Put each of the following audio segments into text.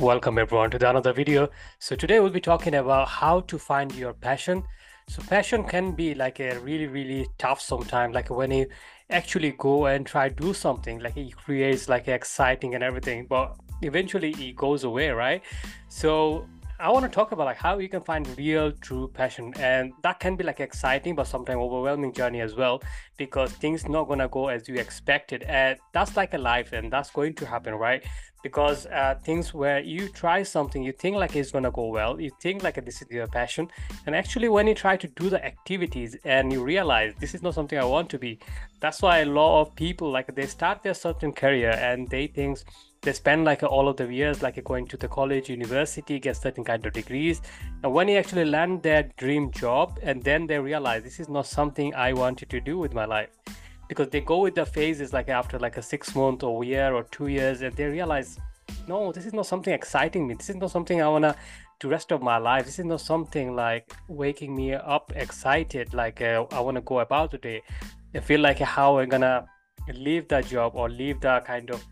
Welcome everyone to another video. So today we'll be talking about how to find your passion. So passion can be like a really tough sometimes, like when you actually go and try to do something, like it creates like exciting and everything, but eventually it goes away, right? So I want to talk about like how you can find real true passion, and that can be like exciting but sometimes overwhelming journey as well, because things not gonna go as you expected, and that's like a life and that's going to happen, right? Because things where you try something, you think like it's gonna go well, you think like this is your passion, and actually when you try to do the activities and you realize this is not something I want to be. That's why a lot of people, like they start their certain career and they think they spend like all of the years like going to the college, university, get certain kind of degrees, and when you actually land their dream job, and then they realize this is not something I wanted to do with my life. Because they go with the phases like after like a 6 month or a year or 2 years, and they realize, no, this is not something exciting me, this is not something I want to do rest of my life, this is not something like waking me up excited, like I want to go about today. I feel like how I'm gonna leave that job or leave that kind of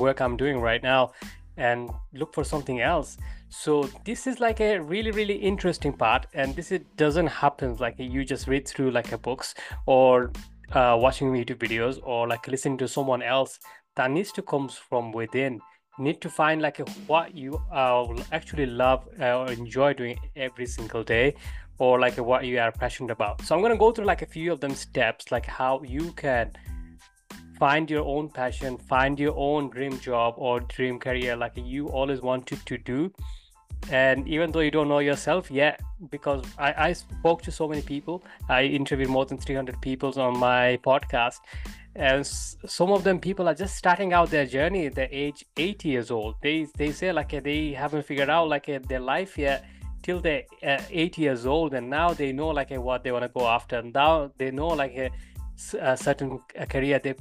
work I'm doing right now and look for something else. So this is like a really interesting part, and this it doesn't happen like you just read through like a books or watching YouTube videos or like listening to someone else. That needs to come from within. You need to find like what you actually love or enjoy doing every single day, or like what you are passionate about. So I'm gonna go through like a few of them steps, like how you can find your own passion, find your own dream job or dream career like you always wanted to do, and even though you don't know yourself yet. Because I spoke to so many people, I interviewed more than 300 people on my podcast, and some of them people are just starting out their journey at the age 80 years old. They say like they haven't figured out like their life yet till they're 80 years old, and now they know like what they want to go after, and now they know like a certain career they're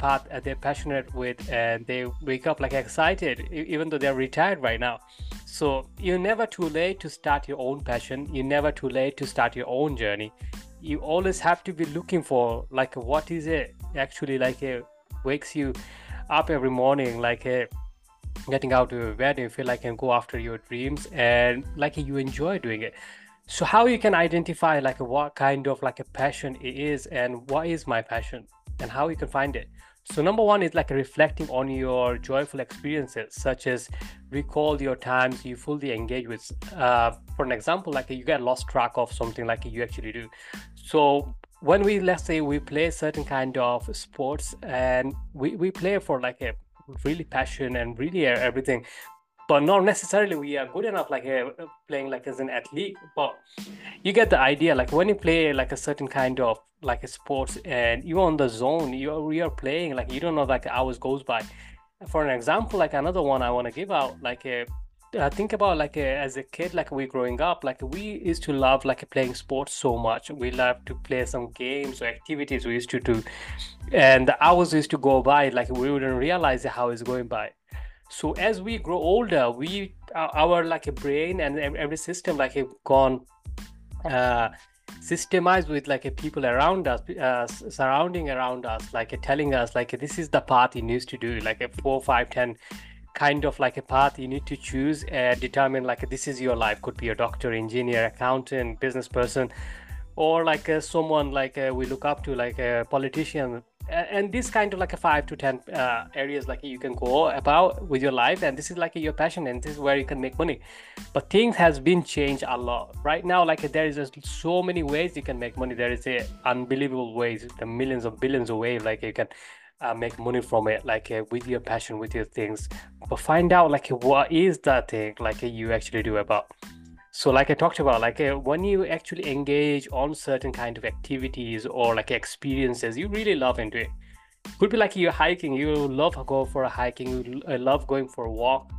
passionate with, and they wake up like excited even though they're retired right now. So you're never too late to start your own passion, you're never too late to start your own journey. You always have to be looking for like what is it actually like wakes you up every morning, like getting out of your bed and feel like you can go after your dreams and like you enjoy doing it. So how you can identify like what kind of like a passion it is, and what is my passion, and how you can find it. So number one is like reflecting on your joyful experiences, such as recall your times you fully engage with. For an example, like you get lost track of something like you actually do. So when we, let's say we play certain kind of sports, and we play for like a really passion and really everything, but not necessarily we are good enough like playing like as an athlete, but you get the idea. Like when you play like a certain kind of like a sports and you're on the zone, you're playing like you don't know like hours goes by. For an example, like another one I want to give out, like think about like as a kid, like we're growing up, like we used to love like playing sports so much. We love to play some games or activities we used to do, and the hours used to go by like we wouldn't realize how it's going by. So as we grow older, we our like a brain and every system like have gone systemized with like a people around us, surrounding around us, like telling us like this is the path you need to do, like a 4, 5, 10 kind of like a path you need to choose and determine like this is your life. Could be a doctor, engineer, accountant, business person, or like someone like we look up to, like a politician. And this kind of like a 5 to 10 areas like you can go about with your life, and this is like your passion, and this is where you can make money. But things has been changed a lot right now. Like there is just so many ways you can make money. There is a unbelievable ways, the millions of billions of ways like you can make money from it, like with your passion, with your things. But find out like what is that thing like you actually do about. So like I talked about, like when you actually engage on certain kind of activities or like experiences you really love into it. Could be like you're hiking, you love to go for a hiking, you love going for a walk.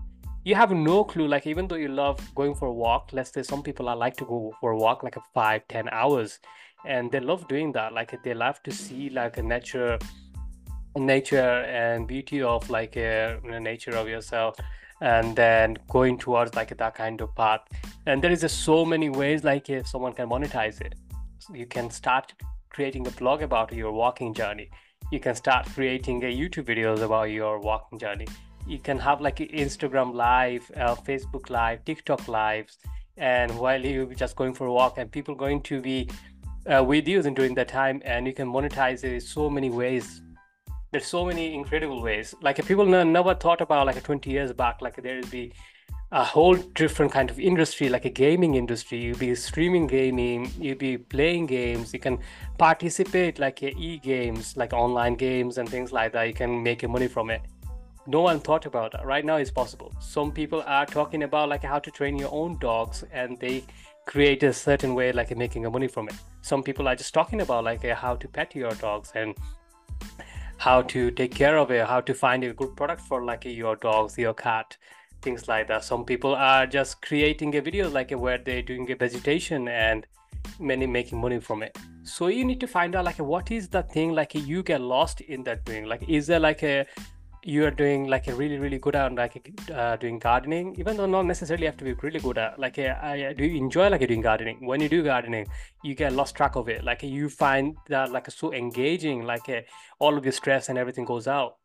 You have no clue, like even though you love going for a walk, let's say some people are like to go for a walk like a 5-10 hours, and they love doing that. Like they love to see like a nature and beauty of like the nature of yourself, and then going towards like that kind of path. And there is so many ways like if someone can monetize it. So you can start creating a blog about your walking journey, you can start creating a YouTube videos about your walking journey, you can have like Instagram Live, Facebook Live, TikTok Lives, and while you're just going for a walk, and people going to be with you during that time, and you can monetize it in so many ways. There's so many incredible ways. Like if people never thought about, like 20 years back, like there would be a whole different kind of industry, like a gaming industry. You'd be streaming gaming, you'd be playing games, you can participate like e-games, like online games and things like that. You can make money from it. No one thought about that. Right now it's possible. Some people are talking about like how to train your own dogs, and they create a certain way like making money from it. Some people are just talking about like how to pet your dogs and how to take care of it, how to find a good product for like your dogs, your cat, things like that. Some people are just creating a video like where they're doing a vegetation and many making money from it. So you need to find out like what is the thing like you get lost in that doing. Like is there like a you are doing like a really, really good at like doing gardening, even though not necessarily have to be really good at like do you enjoy like doing gardening? When you do gardening, you get lost track of it. Like you find that like so engaging, like all of your stress and everything goes out.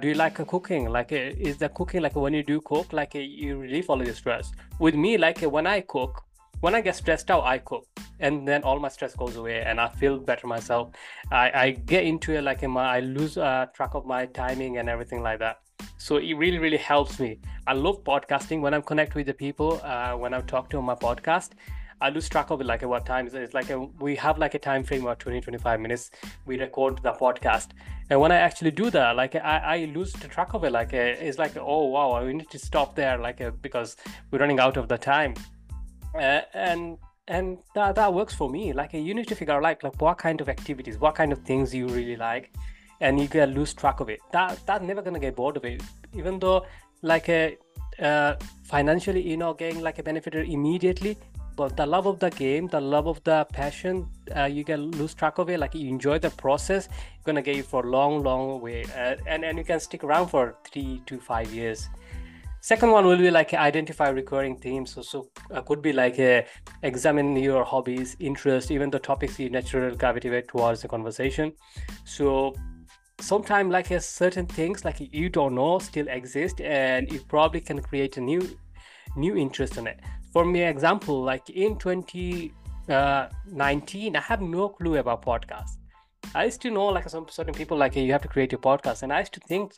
Do you like cooking? Like is the cooking like when you do cook, like you relieve all of your stress? With me, like when I cook, when I get stressed out, I cook, and then all my stress goes away, and I feel better myself. I get into it like I lose track of my timing and everything like that. So it really, really helps me. I love podcasting. When I'm connected with the people, when I talk to on my podcast, I lose track of it, like what time is it. It's like we have like a time frame of 20-25 minutes. We record the podcast, and when I actually do that, like I lose the track of it. Like it's like, oh wow, we need to stop there, like because we're running out of the time. And that works for me. Like you need to figure out like what kind of activities, what kind of things you really like, and you can lose track of it. That never gonna get bored of it, even though like financially you're not getting like a benefit immediately, but the love of the game, the love of the passion, you can lose track of it. Like you enjoy the process, you're gonna get it for a long way, and you can stick around for 3 to 5 years. Second one will be like identify recurring themes. So could be like examine your hobbies, interests, even the topics you naturally gravitate towards the conversation. So sometimes like certain things like you don't know still exist, and you probably can create a new interest in it. For me, example, like in 2019, I have no clue about podcasts. I used to know like some certain people like you have to create a podcast, and I used to think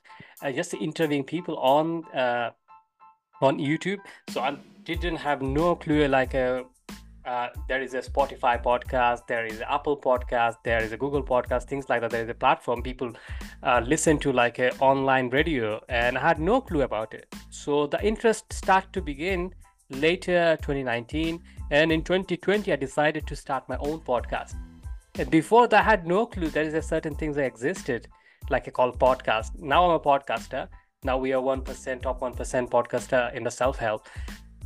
just interviewing people on YouTube. So I didn't have no clue like there is a Spotify podcast, there is an Apple podcast, there is a Google podcast, things like that. There is a platform people listen to like a online radio, and I had no clue about it. So the interest started to begin later 2019, and in 2020 I decided to start my own podcast. And before that I had no clue there is a certain things that existed like called podcast. Now I'm a podcaster. Now we are 1% top 1% podcaster in the self-help,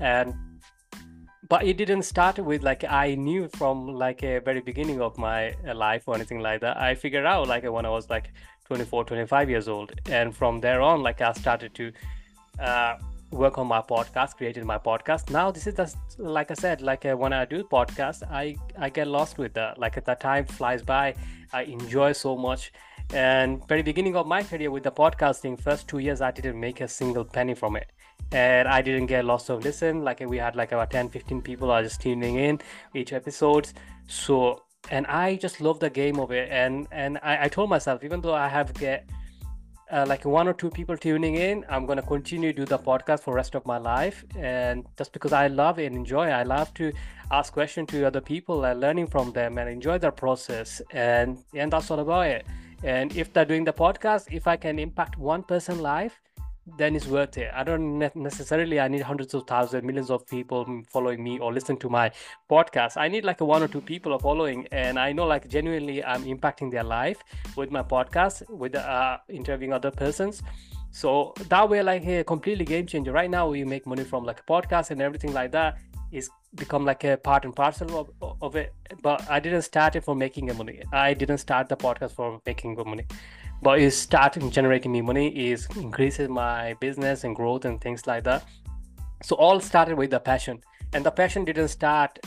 but it didn't start with like I knew from like a very beginning of my life or anything like that. I figured out like when I was like 24-25 years old, and from there on like I started to work on my podcast, created my podcast. Now this is the, like I said, like when I do podcast, I get lost with that. Like the time flies by. I enjoy so much. And very beginning of my career with the podcasting, first 2 years I didn't make a single penny from it, and I didn't get lots of listen. Like we had like about 10-15 people are just tuning in each episodes. So, and I just love the game of it, and I told myself, even though I have get like 1 or 2 people tuning in, I'm gonna continue to do the podcast for the rest of my life, and just because I love and enjoy. I love to ask questions to other people and learning from them and enjoy their process, and that's all about it. And if they're doing the podcast, if I can impact one person's life, then it's worth it. I don't necessarily I need hundreds of thousands, millions of people following me or listen to my podcast. I need like 1 or 2 people are following, and I know like genuinely I'm impacting their life with my podcast, with interviewing other persons. So that way, like a completely game changer. Right now you make money from like a podcast and everything like that. Is become like a part and parcel of it, but I didn't start it for making a money. I didn't start the podcast for making good money, but it's starting generating me money, is increases my business and growth and things like that. So all started with the passion, and the passion didn't start,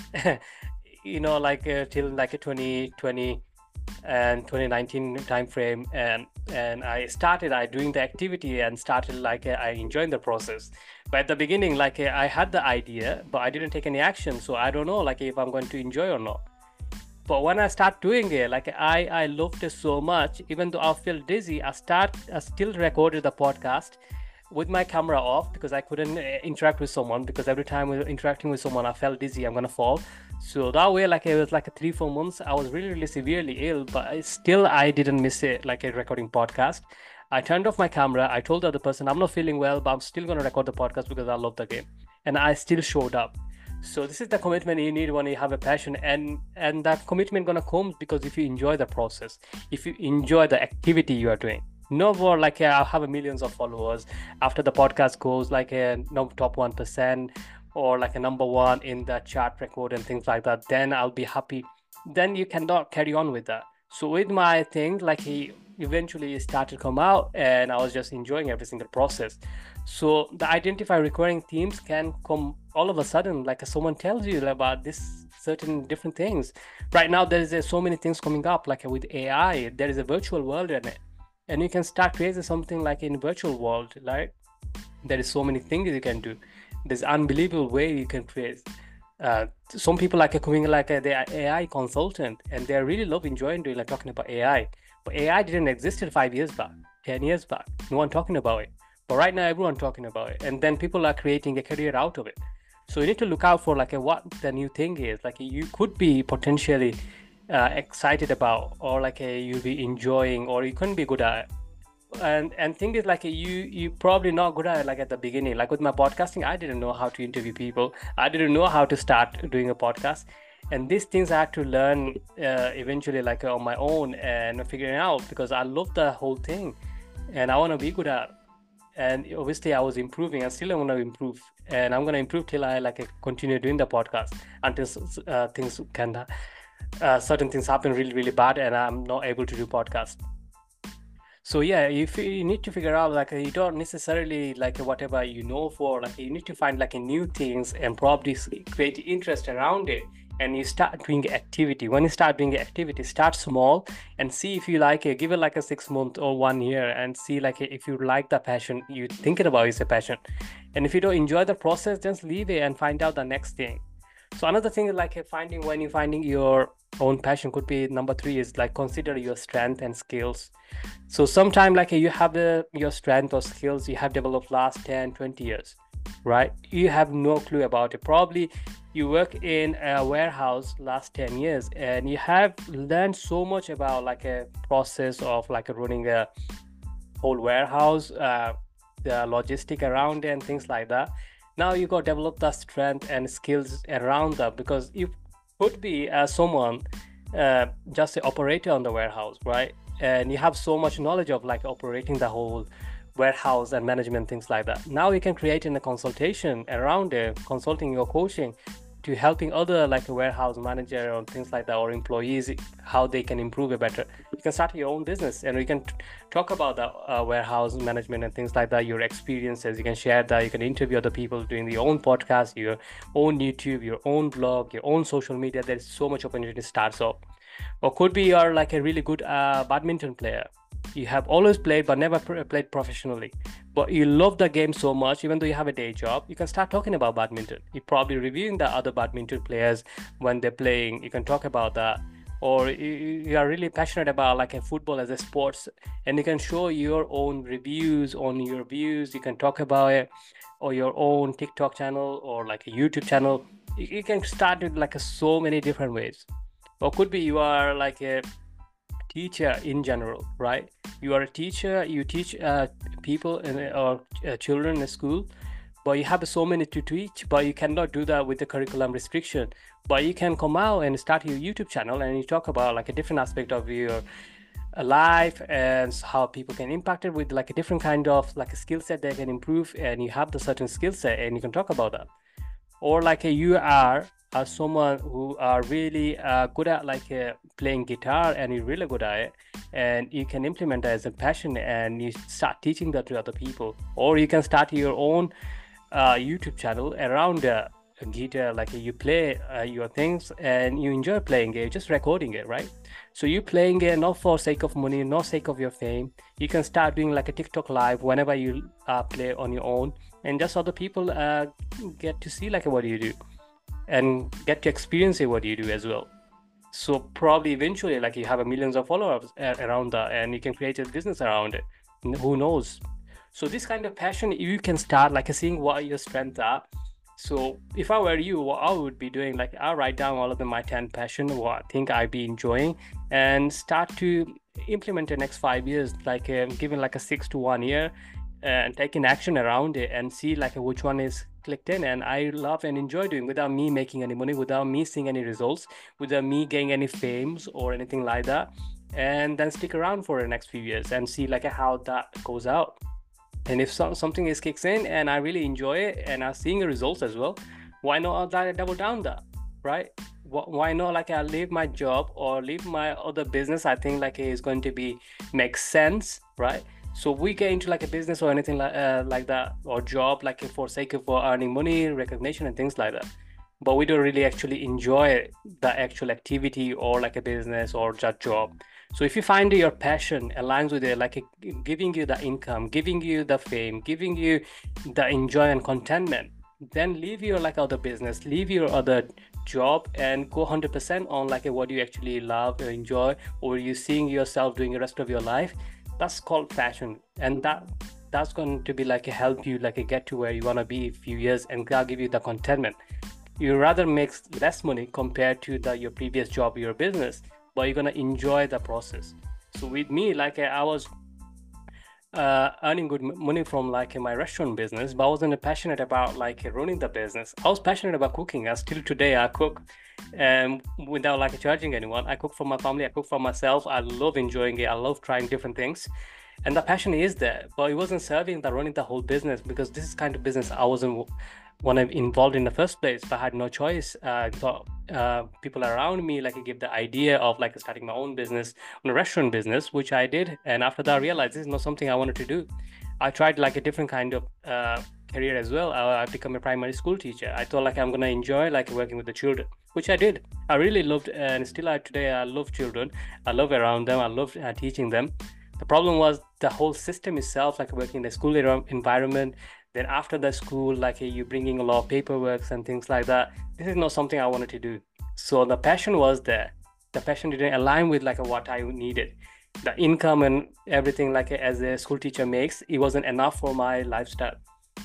till like 2020, and 2019 timeframe, and I started doing the activity and started I enjoyed the process. But at the beginning, I had the idea, but I didn't take any action, so I don't know if I'm going to enjoy or not. But when I start doing it, I loved it so much. Even though I feel dizzy, I still recorded the podcast with my camera off because I couldn't interact with someone, because every time we were interacting with someone, I felt dizzy, I'm gonna fall. So that way, it was 3-4 months, I was really severely ill, but I didn't miss it, a recording podcast. I turned off my camera. I told the other person, I'm not feeling well, but I'm still gonna record the podcast because I love the game. And I still showed up. So this is the commitment you need when you have a passion, and that commitment gonna come because if you enjoy the process, if you enjoy the activity you are doing. No more I have millions of followers after the podcast goes top 1% or a number one in the chart record and things like that, then I'll be happy. Then you cannot carry on with that. So with my thing, he eventually started come out, and I was just enjoying every single process. So the identify recurring themes can come all of a sudden, someone tells you about this certain different things. Right now, there is so many things coming up, with AI, there is a virtual world in it. And you can start creating something in virtual world, right? There is so many things you can do. There's unbelievable way you can create. Some people are coming they are AI consultant, and they really love enjoying doing talking about AI. But AI didn't exist 5 years back, 10 years back. No one talking about it. But right now, everyone talking about it. And then people are creating a career out of it. So you need to look out for what the new thing is. You could be potentially excited about, or you'll be enjoying, or you couldn't be good at it. And thing is you probably not good at it at the beginning. With my podcasting, I didn't know how to interview people. I didn't know how to start doing a podcast. And these things I had to learn eventually on my own and figuring out, because I love the whole thing and I want to be good at it. And obviously I was improving, and still I'm going to improve, and I'm going to improve till I continue doing the podcast until certain things happen really bad and I'm not able to do podcast. So yeah, if you need to figure out you don't necessarily whatever you know for, you need to find a new things and probably create interest around it, and you start doing activity. When you start doing activity, start small and see if you like it. Give it a 6 month or 1 year and see if you like the passion you're thinking about is a passion. And if you don't enjoy the process, just leave it and find out the next thing. So another thing is finding your own passion could be number 3 is consider your strength and skills. So sometimes you have your strength or skills you have developed last 10-20 years, right? You have no clue about it. Probably you work in a warehouse last 10 years and you have learned so much about a process of running a whole warehouse, the logistic around it and things like that. Now you got to develop the strength and skills around that, because you could be someone just an operator on the warehouse, right? And you have so much knowledge of operating the whole warehouse and management, things like that. Now you can create in a consultation around it, consulting or coaching to helping other a warehouse manager or things like that, or employees, how they can improve it better. You can start your own business and you can talk about the warehouse management and things like that, your experiences. You can share that. You can interview other people doing your own podcast, your own YouTube, your own blog, your own social media. There's so much opportunity to start. So, or could be you're a really good badminton player. You have always played but never played professionally, but you love the game so much. Even though you have a day job, you can start talking about badminton. You're probably reviewing the other badminton players when they're playing. You can talk about that. Or you are really passionate about a football as a sports, and you can show your own reviews on your views. You can talk about it, or your own TikTok channel or a YouTube channel. You can start with so many different ways. Or could be you are a teacher in general, right? You are a teacher, you teach people or children in school, but you have so many to teach, but you cannot do that with the curriculum restriction. But you can come out and start your YouTube channel and you talk about a different aspect of your life and how people can impact it with a different kind of a skill set they can improve, and you have the certain skill set and you can talk about that. Or you are someone who are really good at playing guitar, and you're really good at it, and you can implement that as a passion and you start teaching that to other people. Or you can start your own YouTube channel around guitar, like you play your things and you enjoy playing it, just recording it, right? So you playing it not for sake of money, not sake of your fame. You can start doing like a TikTok live whenever you play on your own, and just other people get to see like what you do and get to experience what you do as well. So probably eventually like you have a millions of followers around that, and you can create a business around it. Who knows? So this kind of passion, you can start like seeing what your strengths are. So if I were you, what I would be doing, like I'll write down all of my 10 passion, what I think I'd be enjoying, and start to implement the next 5 years, like giving like a 6 to 1 year and taking action around it and see like which one is clicked in and I love and enjoy doing without me making any money, without me seeing any results, without me getting any fames or anything like that. And then stick around for the next few years and see like how that goes out. And if something is kicks in and I really enjoy it and I'm seeing the results as well, why not I double down that, right? Why not like I leave my job or leave my other business I think like is going to be make sense, right? So we get into like a business or anything like that, or job like for sake of earning money, recognition and things like that. But we don't really actually enjoy the actual activity or like a business or just job. So if you find your passion aligns with it, like giving you the income, giving you the fame, giving you the enjoy and contentment, then leave your like other business, leave your other job and go 100% on like what you actually love or enjoy, or you're seeing yourself doing the rest of your life. That's called passion, and that's going to be like help you like get to where you want to be in a few years, and that'll give you the contentment. You rather make less money compared to your previous job, your business, but you're going to enjoy the process. So with me, like I was earning good money from like my restaurant business, but I wasn't passionate about like running the business. I was passionate about cooking. As till today, I cook without like charging anyone. I cook for my family. I cook for myself. I love enjoying it. I love trying different things. And the passion is there, but it wasn't serving the running the whole business, because this is kind of business I wasn't when I'm involved in the first place, but I had no choice. People around me like give the idea of like starting my own business, a restaurant business, which I did. And after that, I realized this is not something I wanted to do. I tried like a different kind of career as well. I became a primary school teacher. I thought like I'm gonna enjoy like working with the children, which I did. I really loved, and still today I love children. I love around them. I love teaching them. The problem was the whole system itself, like working in the school environment. Then after the school, like you're bringing a lot of paperwork and things like that. This is not something I wanted to do. So the passion was there. The passion didn't align with like what I needed. The income and everything like as a school teacher makes, it wasn't enough for my lifestyle.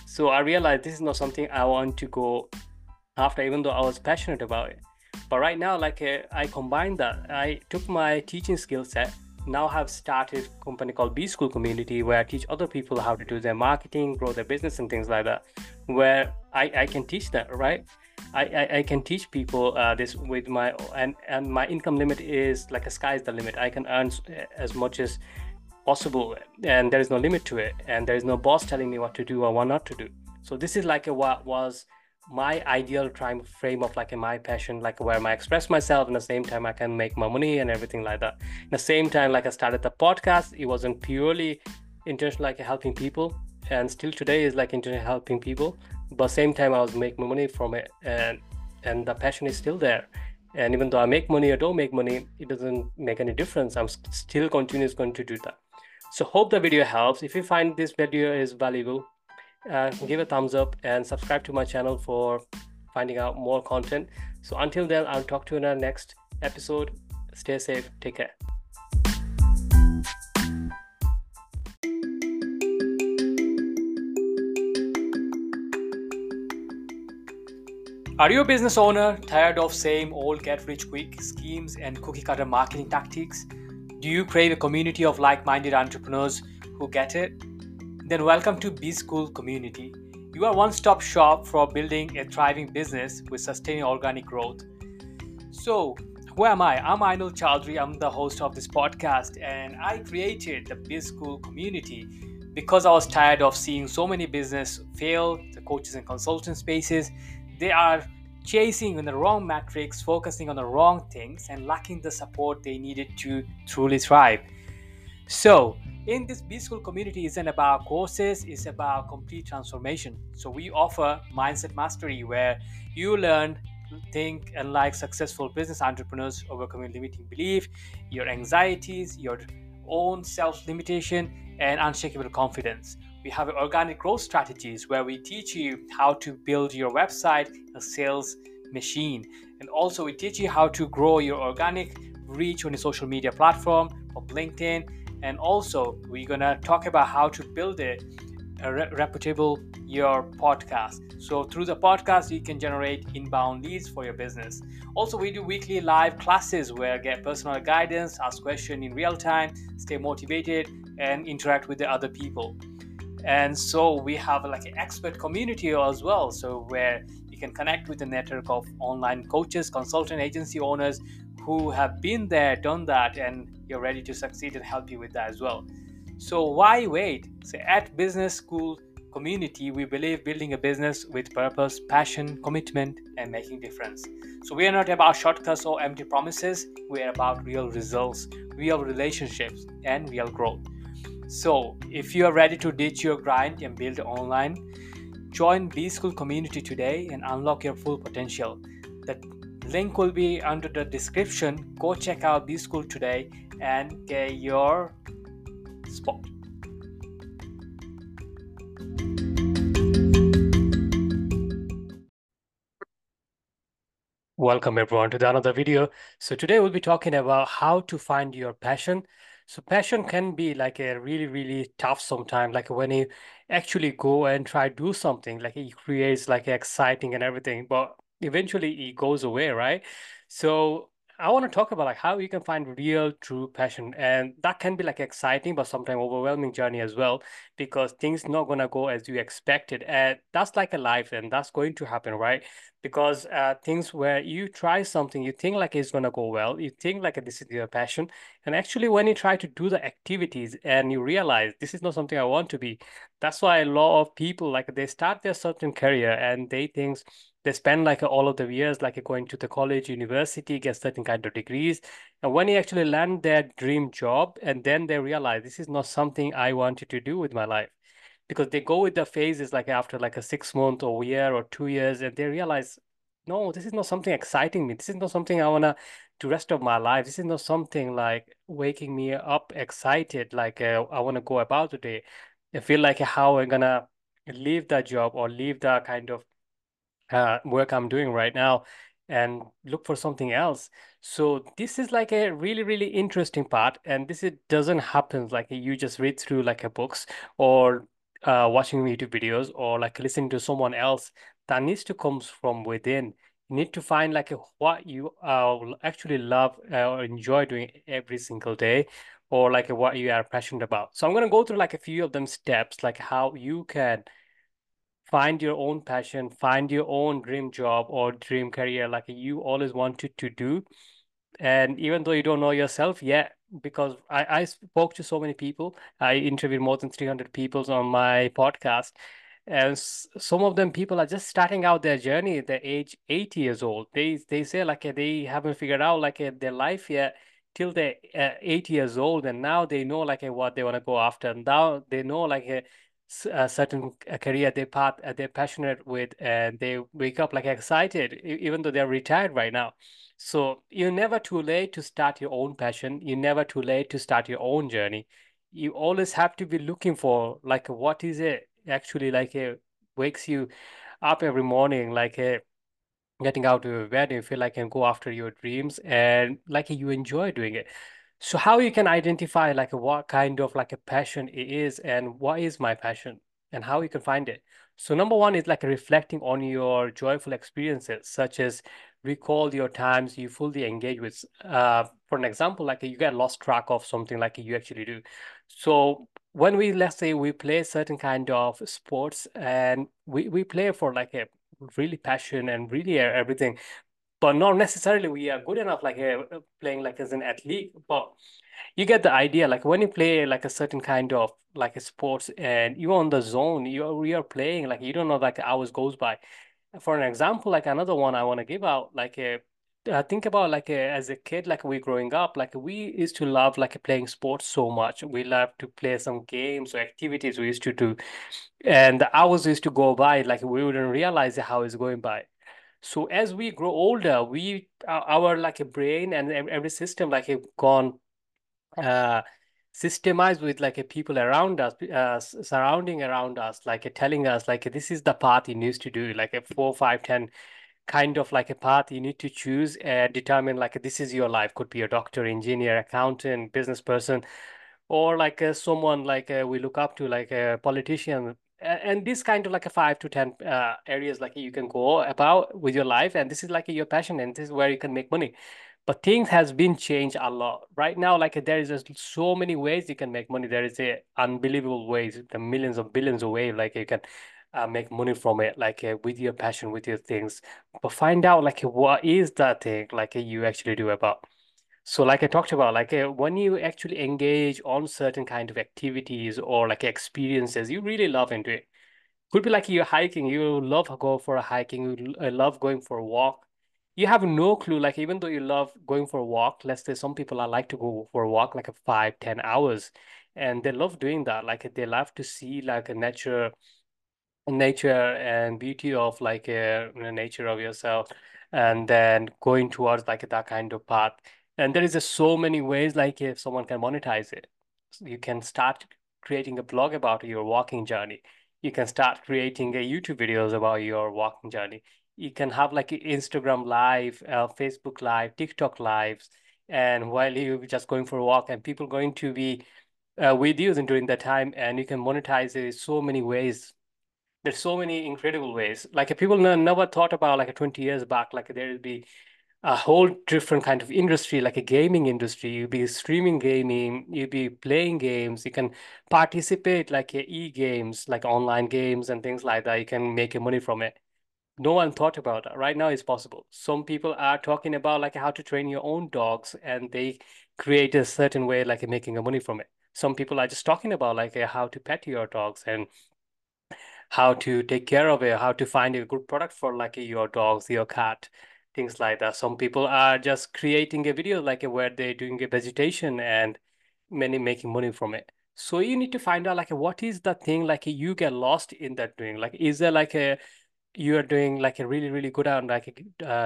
So I realized this is not something I want to go after, even though I was passionate about it. But right now, like I combined that. I took my teaching skill set. Now I have started a company called B-School Community, where I teach other people how to do their marketing, grow their business and things like that, where I can teach that, right? I can teach people this with my, and my income limit is like a sky is the limit. I can earn as much as possible, and there is no limit to it. And there is no boss telling me what to do or what not to do. So this is like what was my ideal time frame of like my passion, like where I express myself and at the same time I can make my money and everything like that. At the same time, like I started the podcast, it wasn't purely intentional like helping people, and still today is like intentional helping people, but same time I was making money from it, and the passion is still there. And even though I make money or don't make money, it doesn't make any difference. I'm still continuously going to do that. So hope the video helps. If you find this video is valuable, give a thumbs up and subscribe to my channel for finding out more content. So until then, I'll talk to you in our next episode. Stay safe, take care. Are you a business owner tired of same old get rich quick schemes and cookie cutter marketing tactics? Do you crave a community of like-minded entrepreneurs who get it? Then welcome to B-School Community. You are one-stop shop for building a thriving business with sustained organic growth. So, who am I? I'm Inul Chowdhury. I'm the host of this podcast, and I created the B-School Community because I was tired of seeing so many businesses fail. The coaches and consultant spaces, they are chasing in the wrong metrics, focusing on the wrong things, and lacking the support they needed to truly thrive. So In this B-School community, isn't about courses, it's about complete transformation. So we offer Mindset Mastery, where you learn, think and like successful business entrepreneurs overcoming limiting belief, your anxieties, your own self-limitation and unshakable confidence. We have organic growth strategies where we teach you how to build your website, a sales machine, and also we teach you how to grow your organic reach on a social media platform of LinkedIn. And also we're gonna talk about how to build a reputable your podcast. So through the podcast you can generate inbound leads for your business. Also we do weekly live classes where get personal guidance, ask questions in real time, stay motivated and interact with the other people. And so we have like an expert community as well, so where you can connect with a network of online coaches, consultant agency owners who have been there, done that, and you're ready to succeed and help you with that as well. So why wait? So at Business School Community, we believe building a business with purpose, passion, commitment, and making difference. So we are not about shortcuts or empty promises. We are about real results, real relationships, and real growth. So if you are ready to ditch your grind and build online, join B-School Community today and unlock your full potential. The link will be under the description. Go check out B-School today and get your spot. Welcome everyone to another video. So today we'll be talking about how to find your passion. So passion can be like a really tough sometimes, like when you actually go and try to do something, like it creates like exciting and everything, but eventually it goes away, right? So I want to talk about like how you can find real true passion, and that can be like exciting, but sometimes overwhelming journey as well, because things not going to go as you expected. And that's like a life, and that's going to happen, right? Because things where you try something, you think like it's going to go well, you think like this is your passion. And actually when you try to do the activities and you realize this is not something I want to be. That's why a lot of people, like they start their certain career and they think they spend like all of the years, like going to the college, university, get certain kind of degrees. And when you actually land their dream job, and then they realize this is not something I wanted to do with my life. Because they go with the phases like after like a 6 month or year or 2 years, and they realize, no, this is not something exciting me. This is not something I want to do rest of my life. This is not something like waking me up excited, like I want to go about today. I feel like how I'm going to leave that job or leave that kind of work I'm doing right now and look for something else. So this is like a really interesting part. And this, it doesn't happen like you just read through like a books or watching YouTube videos or like listening to someone else. That needs to come from within. You need to find like what you actually love or enjoy doing every single day, or like what you are passionate about. So I'm going to go through like a few of them steps, like how you can find your own passion, find your own dream job or dream career like you always wanted to do. And even though you don't know yourself yet, because I spoke to so many people, I interviewed more than 300 people on my podcast. And some of them people are just starting out their journey at the age 80 years old. They say like they haven't figured out like their life yet till they're 80 years old. And now they know like what they want to go after. And now they know like a certain career they're passionate with, and they wake up like excited, even though they're retired right now. So you're never too late to start your own passion. You're never too late to start your own journey. You always have to be looking for like what is it actually like wakes you up every morning, like getting out of your bed, you feel like you can go after your dreams and like you enjoy doing it. So how you can identify like what kind of like a passion it is and what is my passion and how you can find it. So number one is like reflecting on your joyful experiences, such as recall your times you fully engage with. For an example, like you get lost track of something like you actually do. So when we, let's say we play certain kind of sports and we play for like a really passion and really everything, but not necessarily we are good enough like playing like as an athlete, but you get the idea. Like when you play like a certain kind of like a sports and you're on the zone, you're playing, like you don't know like hours goes by. For an example, like another one I want to give out, like Think about like as a kid, like we growing up, like we used to love like playing sports so much. We love to play some games or activities we used to do, and the hours used to go by like we wouldn't realize how it's going by. So as we grow older, we our like a brain and every system like have gone uh systemized with like a people around us, surrounding around us, like telling us like this is the path you need to do, like a 4, 5, 10 kind of like a path you need to choose and determine like this is your life. Could be a doctor, engineer, accountant, business person, or like someone like we look up to, like a politician. And this kind of like a 5 to 10 areas like you can go about with your life, and this is like your passion, and this is where you can make money. But things has been changed a lot right now. Like there is just so many ways you can make money. There is a unbelievable ways, the millions of billions of ways like you can make money from it, like with your passion, with your things. But find out like what is that thing like you actually do about. So like I talked about, like when you actually engage on certain kind of activities or like experiences you really love into it. Could be like you're hiking, you love go for a hiking, you love going for a walk. You have no clue, like even though you love going for a walk, let's say some people are like to go for a walk like a 5, 10 hours, and they love doing that. Like they love to see like a nature and beauty of like nature of yourself, and then going towards like that kind of path. And there is so many ways, like if someone can monetize it. So you can start creating a blog about your walking journey. You can start creating YouTube videos about your walking journey. You can have like Instagram live, Facebook live, TikTok lives. And while you're just going for a walk, and people going to be with you during that time, and you can monetize it in so many ways. There's so many incredible ways. Like people never thought about like 20 years back, like there would be a whole different kind of industry, like a gaming industry. You'll be streaming gaming, you'll be playing games, you can participate like e-games, like online games and things like that. You can make money from it. No one thought about that. Right now it's possible. Some people are talking about like how to train your own dogs, and they create a certain way like making money from it. Some people are just talking about like how to pet your dogs and how to take care of it, how to find a good product for like your dogs, your cat, things like that. Some people are just creating a video like where they're doing a vegetation and many making money from it. So you need to find out like what is the thing like you get lost in that doing. Like is there like a you are doing like a really really good at like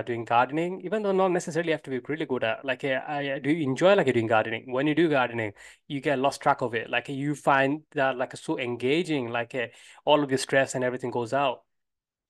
doing gardening, even though not necessarily have to be really good at. Like do you enjoy like doing gardening? When you do gardening, you get lost track of it. Like you find that like so engaging, like all of your stress and everything goes out.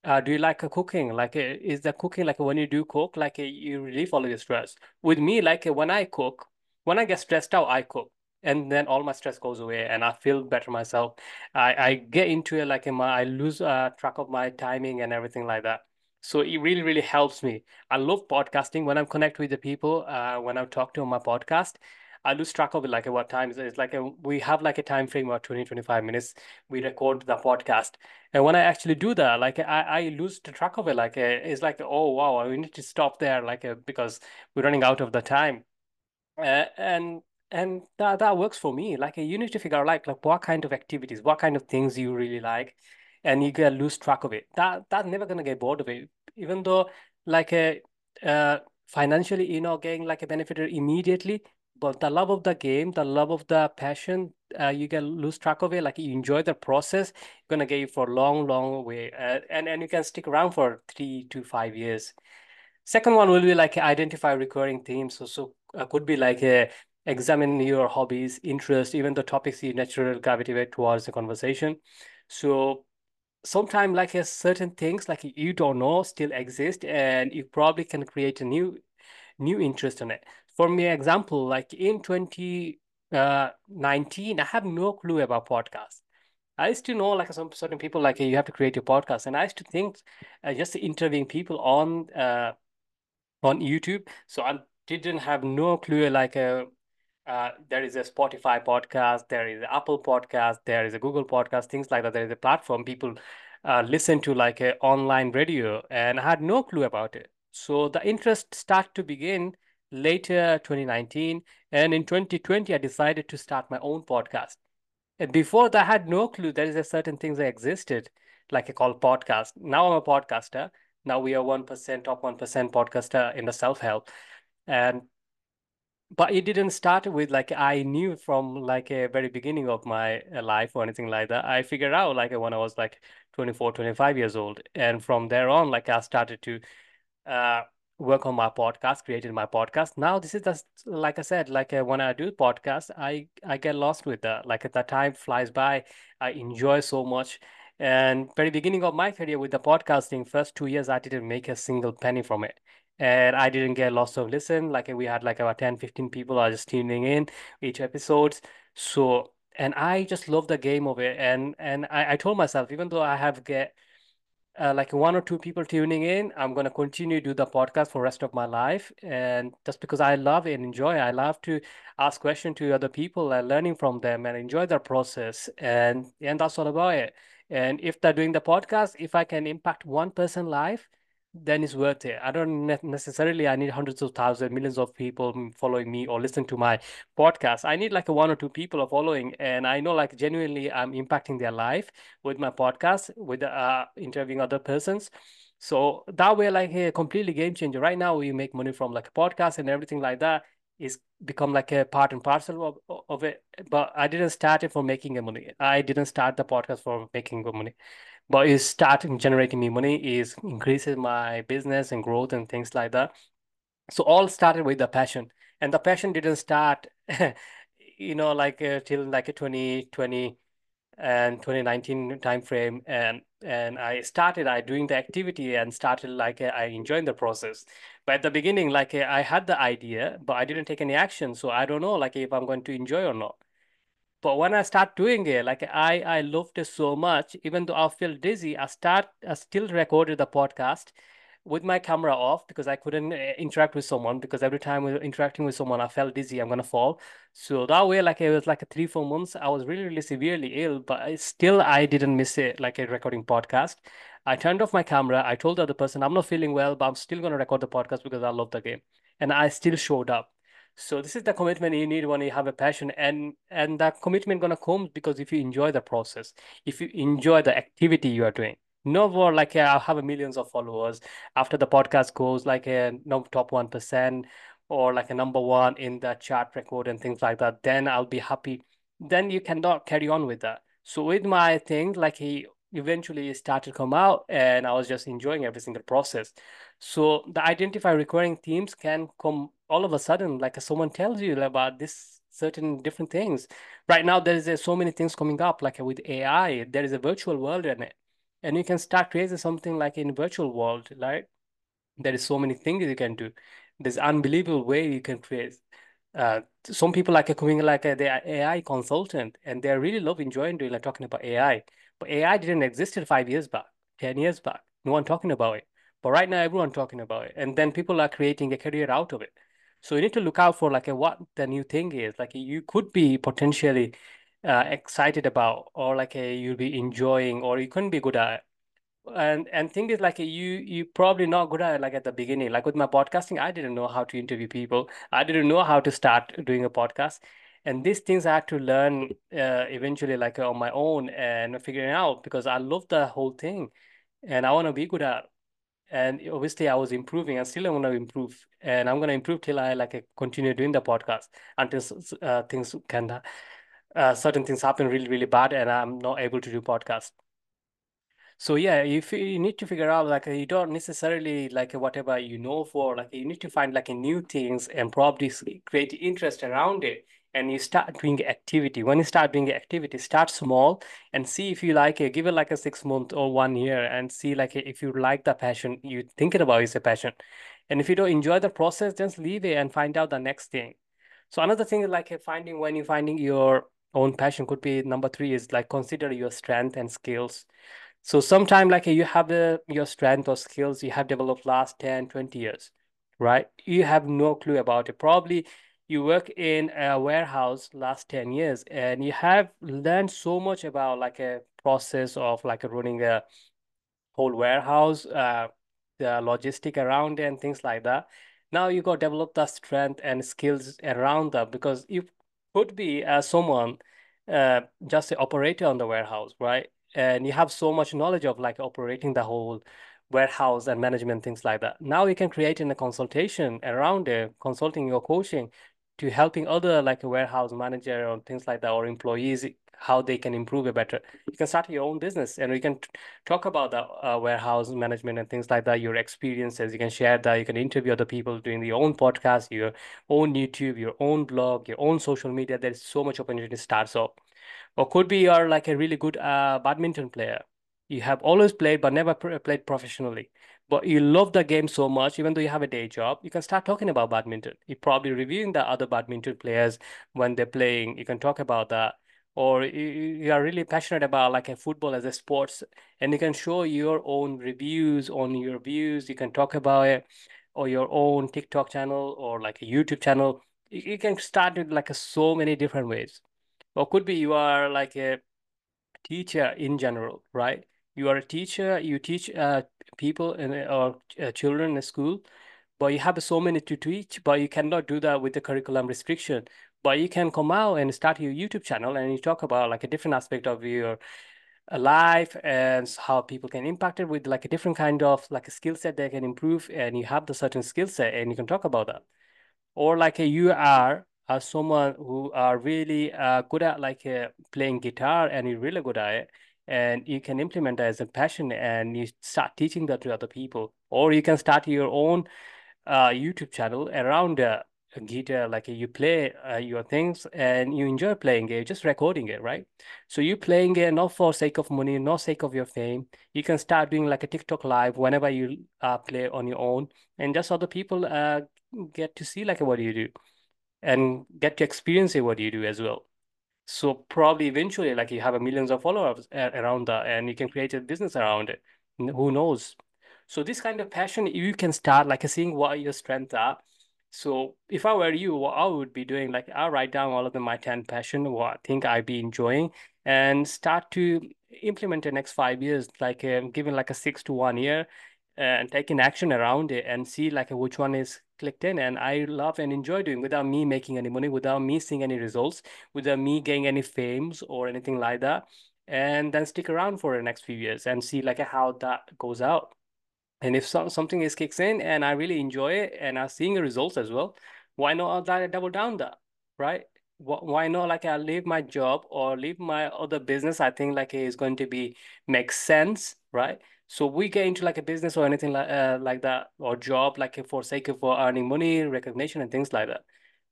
Do you like cooking? Like, is the cooking like when you do cook, like you relieve all of your stress? With me, like when I cook, when I get stressed out, I cook, and then all my stress goes away, and I feel better myself. I get into it like I lose track of my timing and everything like that. So it really really helps me. I love podcasting. When I'm connect with the people, when I talk to my podcast, I lose track of it, like what time it's like we have like a time frame of 20-25 minutes. We record the podcast, and when I actually do that, like I lose the track of it. Like it's like, oh wow, we need to stop there, like because we're running out of the time, and that works for me. Like you need to figure out like what kind of activities, what kind of things you really like, and you can lose track of it. That's never gonna get bored of it, even though like financially getting like a benefit immediately. But the love of the game, the love of the passion, you can lose track of it. Like you enjoy the process, you're gonna get it for a long, long way, and you can stick around for 3 to 5 years. Second one will be like identify recurring themes. So could be like examine your hobbies, interests, even the topics you naturally gravitate towards the conversation. So sometimes like certain things like you don't know still exist, and you probably can create a new interest in it. For me, example, like in 2019, I have no clue about podcasts. I used to know like some certain people, like you have to create your podcast. And I used to think just interviewing people on YouTube. So I didn't have no clue like there is a Spotify podcast, there is an Apple podcast, there is a Google podcast, things like that. There is a platform people listen to like an online radio, and I had no clue about it. So the interest start to begin later 2019, and in 2020 I decided to start my own podcast. And before that I had no clue there is a certain things that existed like I call podcast. Now I'm a podcaster, Now we are 1% top 1% podcaster in the self-help. And but it didn't start with like I knew from like a very beginning of my life or anything like that. I figured out like when I was like 24, 25 years old. And from there on, like I started to work on my podcast, created my podcast. Now this is just, like I said, like when I do podcast, I get lost with that. Like the time flies by. I enjoy so much. And very beginning of my career with the podcasting, first 2 years, I didn't make a single penny from it. And I didn't get lots of listen. Like we had like about 10, 15 people are just tuning in each episode. So, and I just love the game of it. And I told myself, even though I have get like one or two people tuning in, I'm going to continue to do the podcast for the rest of my life. And just because I love and enjoy, I love to ask questions to other people and learning from them and enjoy their process. And that's all about it. And if they're doing the podcast, if I can impact one person's life, then it's worth it. I don't necessarily, I need hundreds of thousands, millions of people following me or listening to my podcast. I need like one or two people are following. And I know like genuinely I'm impacting their life with my podcast, with interviewing other persons. So that way, like a completely game changer. Right now we make money from like a podcast and everything like that is become like a part and parcel of it. But I didn't start it for making money. I didn't start the podcast for making money. But it's starting generating me money, is increasing my business and growth and things like that. So all started with the passion, and the passion didn't start, you know, like till like a 2020 and 2019 time frame. And I started doing the activity and started like I enjoyed the process. But at the beginning, like I had the idea, but I didn't take any action. So I don't know, like if I'm going to enjoy or not. But when I start doing it, like I loved it so much, even though I feel dizzy, I still recorded the podcast with my camera off because I couldn't interact with someone, because every time we were interacting with someone, I felt dizzy, I'm going to fall. So that way, like it was like 3-4 months, I was really, really severely ill, but I didn't miss it, like a recording podcast. I turned off my camera. I told the other person, I'm not feeling well, but I'm still going to record the podcast because I love the game. And I still showed up. So this is the commitment you need when you have a passion, and that commitment gonna come because if you enjoy the process, if you enjoy the activity you are doing, no more like I have millions of followers after the podcast goes like a top 1% or like a number one in the chart record and things like that, then I'll be happy. Then you cannot carry on with that. So with my thing, like he eventually started to come out and I was just enjoying every single process. So the identify recurring themes can come all of a sudden, like someone tells you about this certain different things. Right now, there's so many things coming up, like with AI, there is a virtual world in it. And you can start creating something like in virtual world, right? There is so many things you can do. There's unbelievable way you can create. Some people like are coming like they are AI consultant and they really love enjoying doing like talking about AI. But AI didn't exist 5 years back, 10 years back. No one talking about it. But right now, everyone talking about it. And then people are creating a career out of it. So you need to look out for like what the new thing is. Like you could be potentially excited about, or like you'll be enjoying, or you couldn't be good at it. And thing is like you probably not good at it, like at the beginning. Like with my podcasting, I didn't know how to interview people. I didn't know how to start doing a podcast. And these things I had to learn eventually like on my own and figuring out because I love the whole thing and I want to be good at it. And obviously I was improving and still I want to improve. And I'm going to improve till I like continue doing the podcast until certain things happen really, really bad and I'm not able to do podcast. So yeah, if you need to figure out like you don't necessarily like whatever you know for, like you need to find like a new things and probably create interest around it. And you start doing activity. When you start doing activity, start small and see if you like it. Give it like a 6 month or 1 year and see like if you like the passion you're thinking about is a passion. And if you don't enjoy the process, just leave it and find out the next thing. So another thing is like finding when you're finding your own passion could be number 3 is like consider your strength and skills. So sometime like you have your strength or skills you have developed last 10, 20 years, right? You have no clue about it. Probably you work in a warehouse last 10 years and you have learned so much about like a process of like running a whole warehouse, the logistic around it and things like that. Now you got to develop the strength and skills around that because you could be someone, just an operator on the warehouse, right? And you have so much knowledge of like operating the whole warehouse and management, things like that. Now you can create in a consultation around it, consulting or coaching to helping other like a warehouse manager or things like that, or employees, how they can improve it better. You can start your own business and we can talk about the warehouse management and things like that, your experiences. You can share that, you can interview other people doing your own podcast, your own YouTube, your own blog, your own social media. There's so much opportunity to start. So, or could be you're like a really good badminton player. You have always played, but never played professionally. But you love the game so much, even though you have a day job, you can start talking about badminton. You're probably reviewing the other badminton players when they're playing. You can talk about that. Or you are really passionate about like a football as a sports, and you can show your own reviews on your views. You can talk about it, or your own TikTok channel or like a YouTube channel. You can start with like so many different ways. Or could be you are like a teacher in general, right? You are a teacher, you teach people or children in school, but you have so many to teach, but you cannot do that with the curriculum restriction. But you can come out and start your YouTube channel and you talk about like a different aspect of your life and how people can impact it with like a different kind of like a skill set they can improve, and you have the certain skill set and you can talk about that. Or like you are someone who are really good at like playing guitar and you're really good at it, and you can implement that as a passion and you start teaching that to other people. Or you can start your own YouTube channel around guitar, like you play your things and you enjoy playing it, just recording it, right? So you're playing it not for sake of money, not sake of your fame. You can start doing like a TikTok live whenever you play on your own, and just other people get to see like what you do and get to experience what you do as well. So probably eventually like you have millions of followers around that and you can create a business around it. Who knows? So this kind of passion, you can start like seeing what your strengths are. So if I were you, what I would be doing, like I'll write down all of my 10 passion, what I think I'd be enjoying, and start to implement the next 5 years, like giving like a 6 to 1 year and taking action around it and see like which one is clicked in and I love and enjoy doing without me making any money, without me seeing any results, without me getting any fames or anything like that. And then stick around for the next few years and see like how that goes out. And if something is kicks in and I really enjoy it and I'm seeing the results as well, why not I double down that, right? Why not like I leave my job or leave my other business? I think like it's going to be make sense, right? So we get into like a business or anything like that, or job like for sake of earning money, recognition and things like that.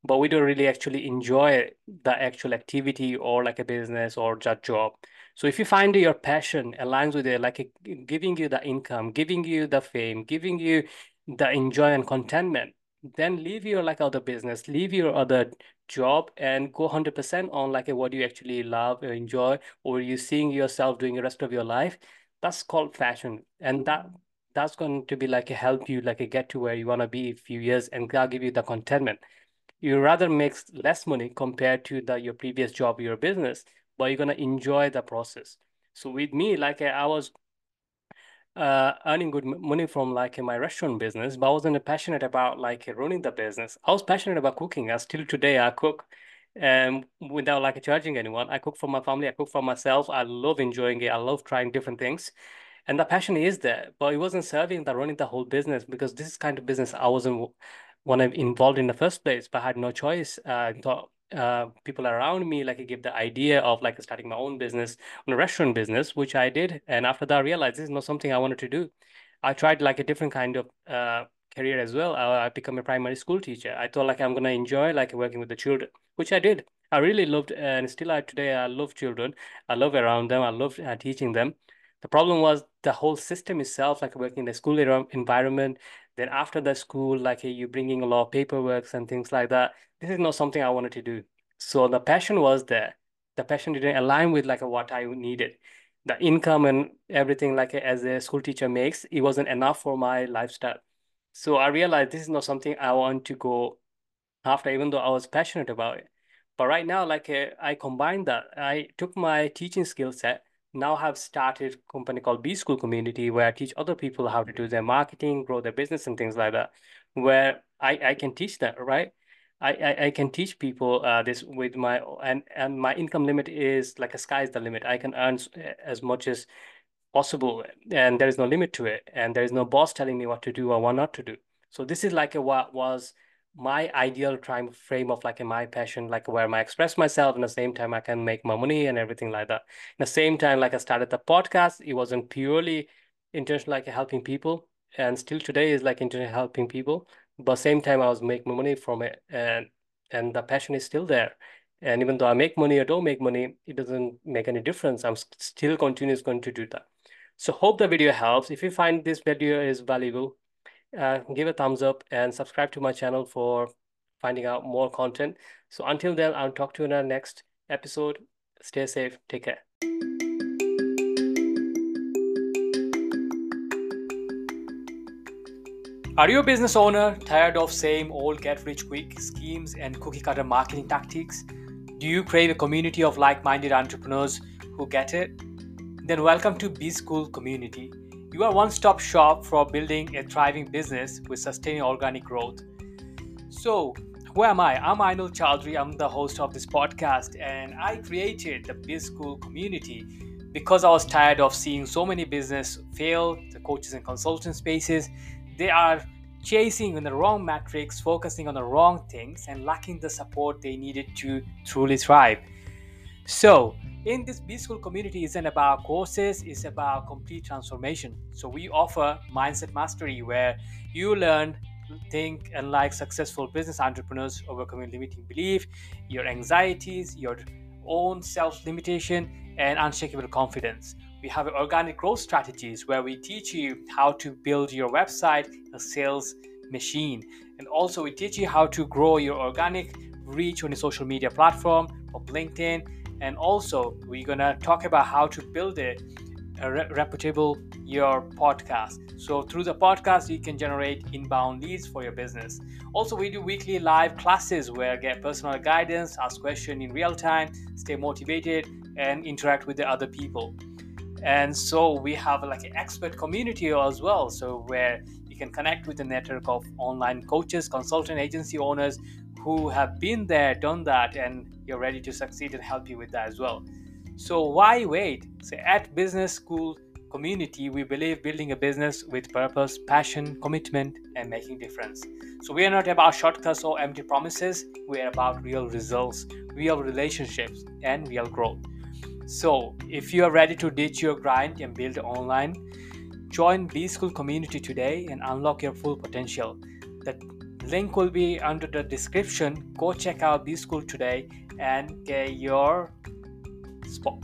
But we don't really actually enjoy the actual activity or like a business or just job. So if you find your passion aligns with it, like giving you the income, giving you the fame, giving you the enjoy and contentment, then leave your like other business, leave your other job and go 100% on like what you actually love or enjoy, or you're seeing yourself doing the rest of your life. That's called passion. And that's going to be like a help you like a get to where you want to be in a few years, and that'll give you the contentment. You rather make less money compared to your previous job, your business, but you're going to enjoy the process. So with me, like I was earning good money from like my restaurant business, but I wasn't passionate about like running the business. I was passionate about cooking. I still today I cook without like charging anyone. I cook for my family. I cook for myself. I love enjoying it. I love trying different things. And the passion is there, but it wasn't serving the running the whole business, because this is kind of business I wasn't when I'm involved in the first place, but I had no choice. People around me like give the idea of like starting my own business, a restaurant business, which I did. And after that, I realized this is not something I wanted to do. I tried like a different kind of career as well. I became a primary school teacher. I thought like I'm going to enjoy like working with the children, which I did. I really loved, and still today I love children. I love around them. I love teaching them. The problem was the whole system itself, like working in the school environment. Then after the school, like you're bringing a lot of paperwork and things like that. This is not something I wanted to do. So the passion was there. The passion didn't align with like what I needed. The income and everything like as a school teacher makes, it wasn't enough for my lifestyle. So I realized this is not something I want to go after, even though I was passionate about it. But right now, like I combined that. I took my teaching skill set. Now have started a company called B-School Community, where I teach other people how to do their marketing, grow their business and things like that, where I can teach that, right? I can teach people this with my, and my income limit is like a sky's the limit. I can earn as much as possible, and there is no limit to it, and there is no boss telling me what to do or what not to do. So this is like what was my ideal time frame of my passion, where I express myself, and at the same time I can make my money and everything like that. At the same time, I started the podcast. It wasn't purely intentional, helping people, and still today is intentional helping people. But same time I was making money from it, and the passion is still there. And even though I make money or don't make money, it doesn't make any difference. I'm still continuously going to do that. So hope the video helps. If you find this video is valuable, give a thumbs up and subscribe to my channel for finding out more content. So until then, I'll talk to you in our next episode. Stay safe. Take care. Are you a business owner tired of same old get-rich-quick schemes and cookie-cutter marketing tactics? Do you crave a community of like-minded entrepreneurs who get it? Then welcome to B-School Community. You are one-stop shop for building a thriving business with sustaining organic growth. So, who am I? I'm Inul Chowdhury. I'm the host of this podcast, and I created the B-School Community because I was tired of seeing so many businesses fail, the coaches and consultant spaces. They are chasing in the wrong metrics, focusing on the wrong things, and lacking the support they needed to truly thrive. So, in this B-School Community, isn't about courses, it's about complete transformation. So we offer mindset mastery, where you learn, think, and like successful business entrepreneurs, overcoming limiting belief, your anxieties, your own self-limitation, and unshakable confidence. We have organic growth strategies where we teach you how to build your website, a sales machine. And also we teach you how to grow your organic reach on a social media platform of LinkedIn. And also we're going to talk about how to build a reputable your podcast. So through the podcast, you can generate inbound leads for your business. Also, we do weekly live classes where get personal guidance, ask questions in real time, stay motivated, and interact with the other people. And so we have an expert community as well, so where you can connect with a network of online coaches, consultant agency owners who have been there, done that, and you're ready to succeed and help you with that as well. So why wait? So at Business School Community, we believe building a business with purpose, passion, commitment, and making difference. So we are not about shortcuts or empty promises. We are about real results, real relationships, and real growth. So, if you are ready to ditch your grind and build online, join B-School Community today and unlock your full potential. The link will be under the description. Go check out B-School today and get your spot.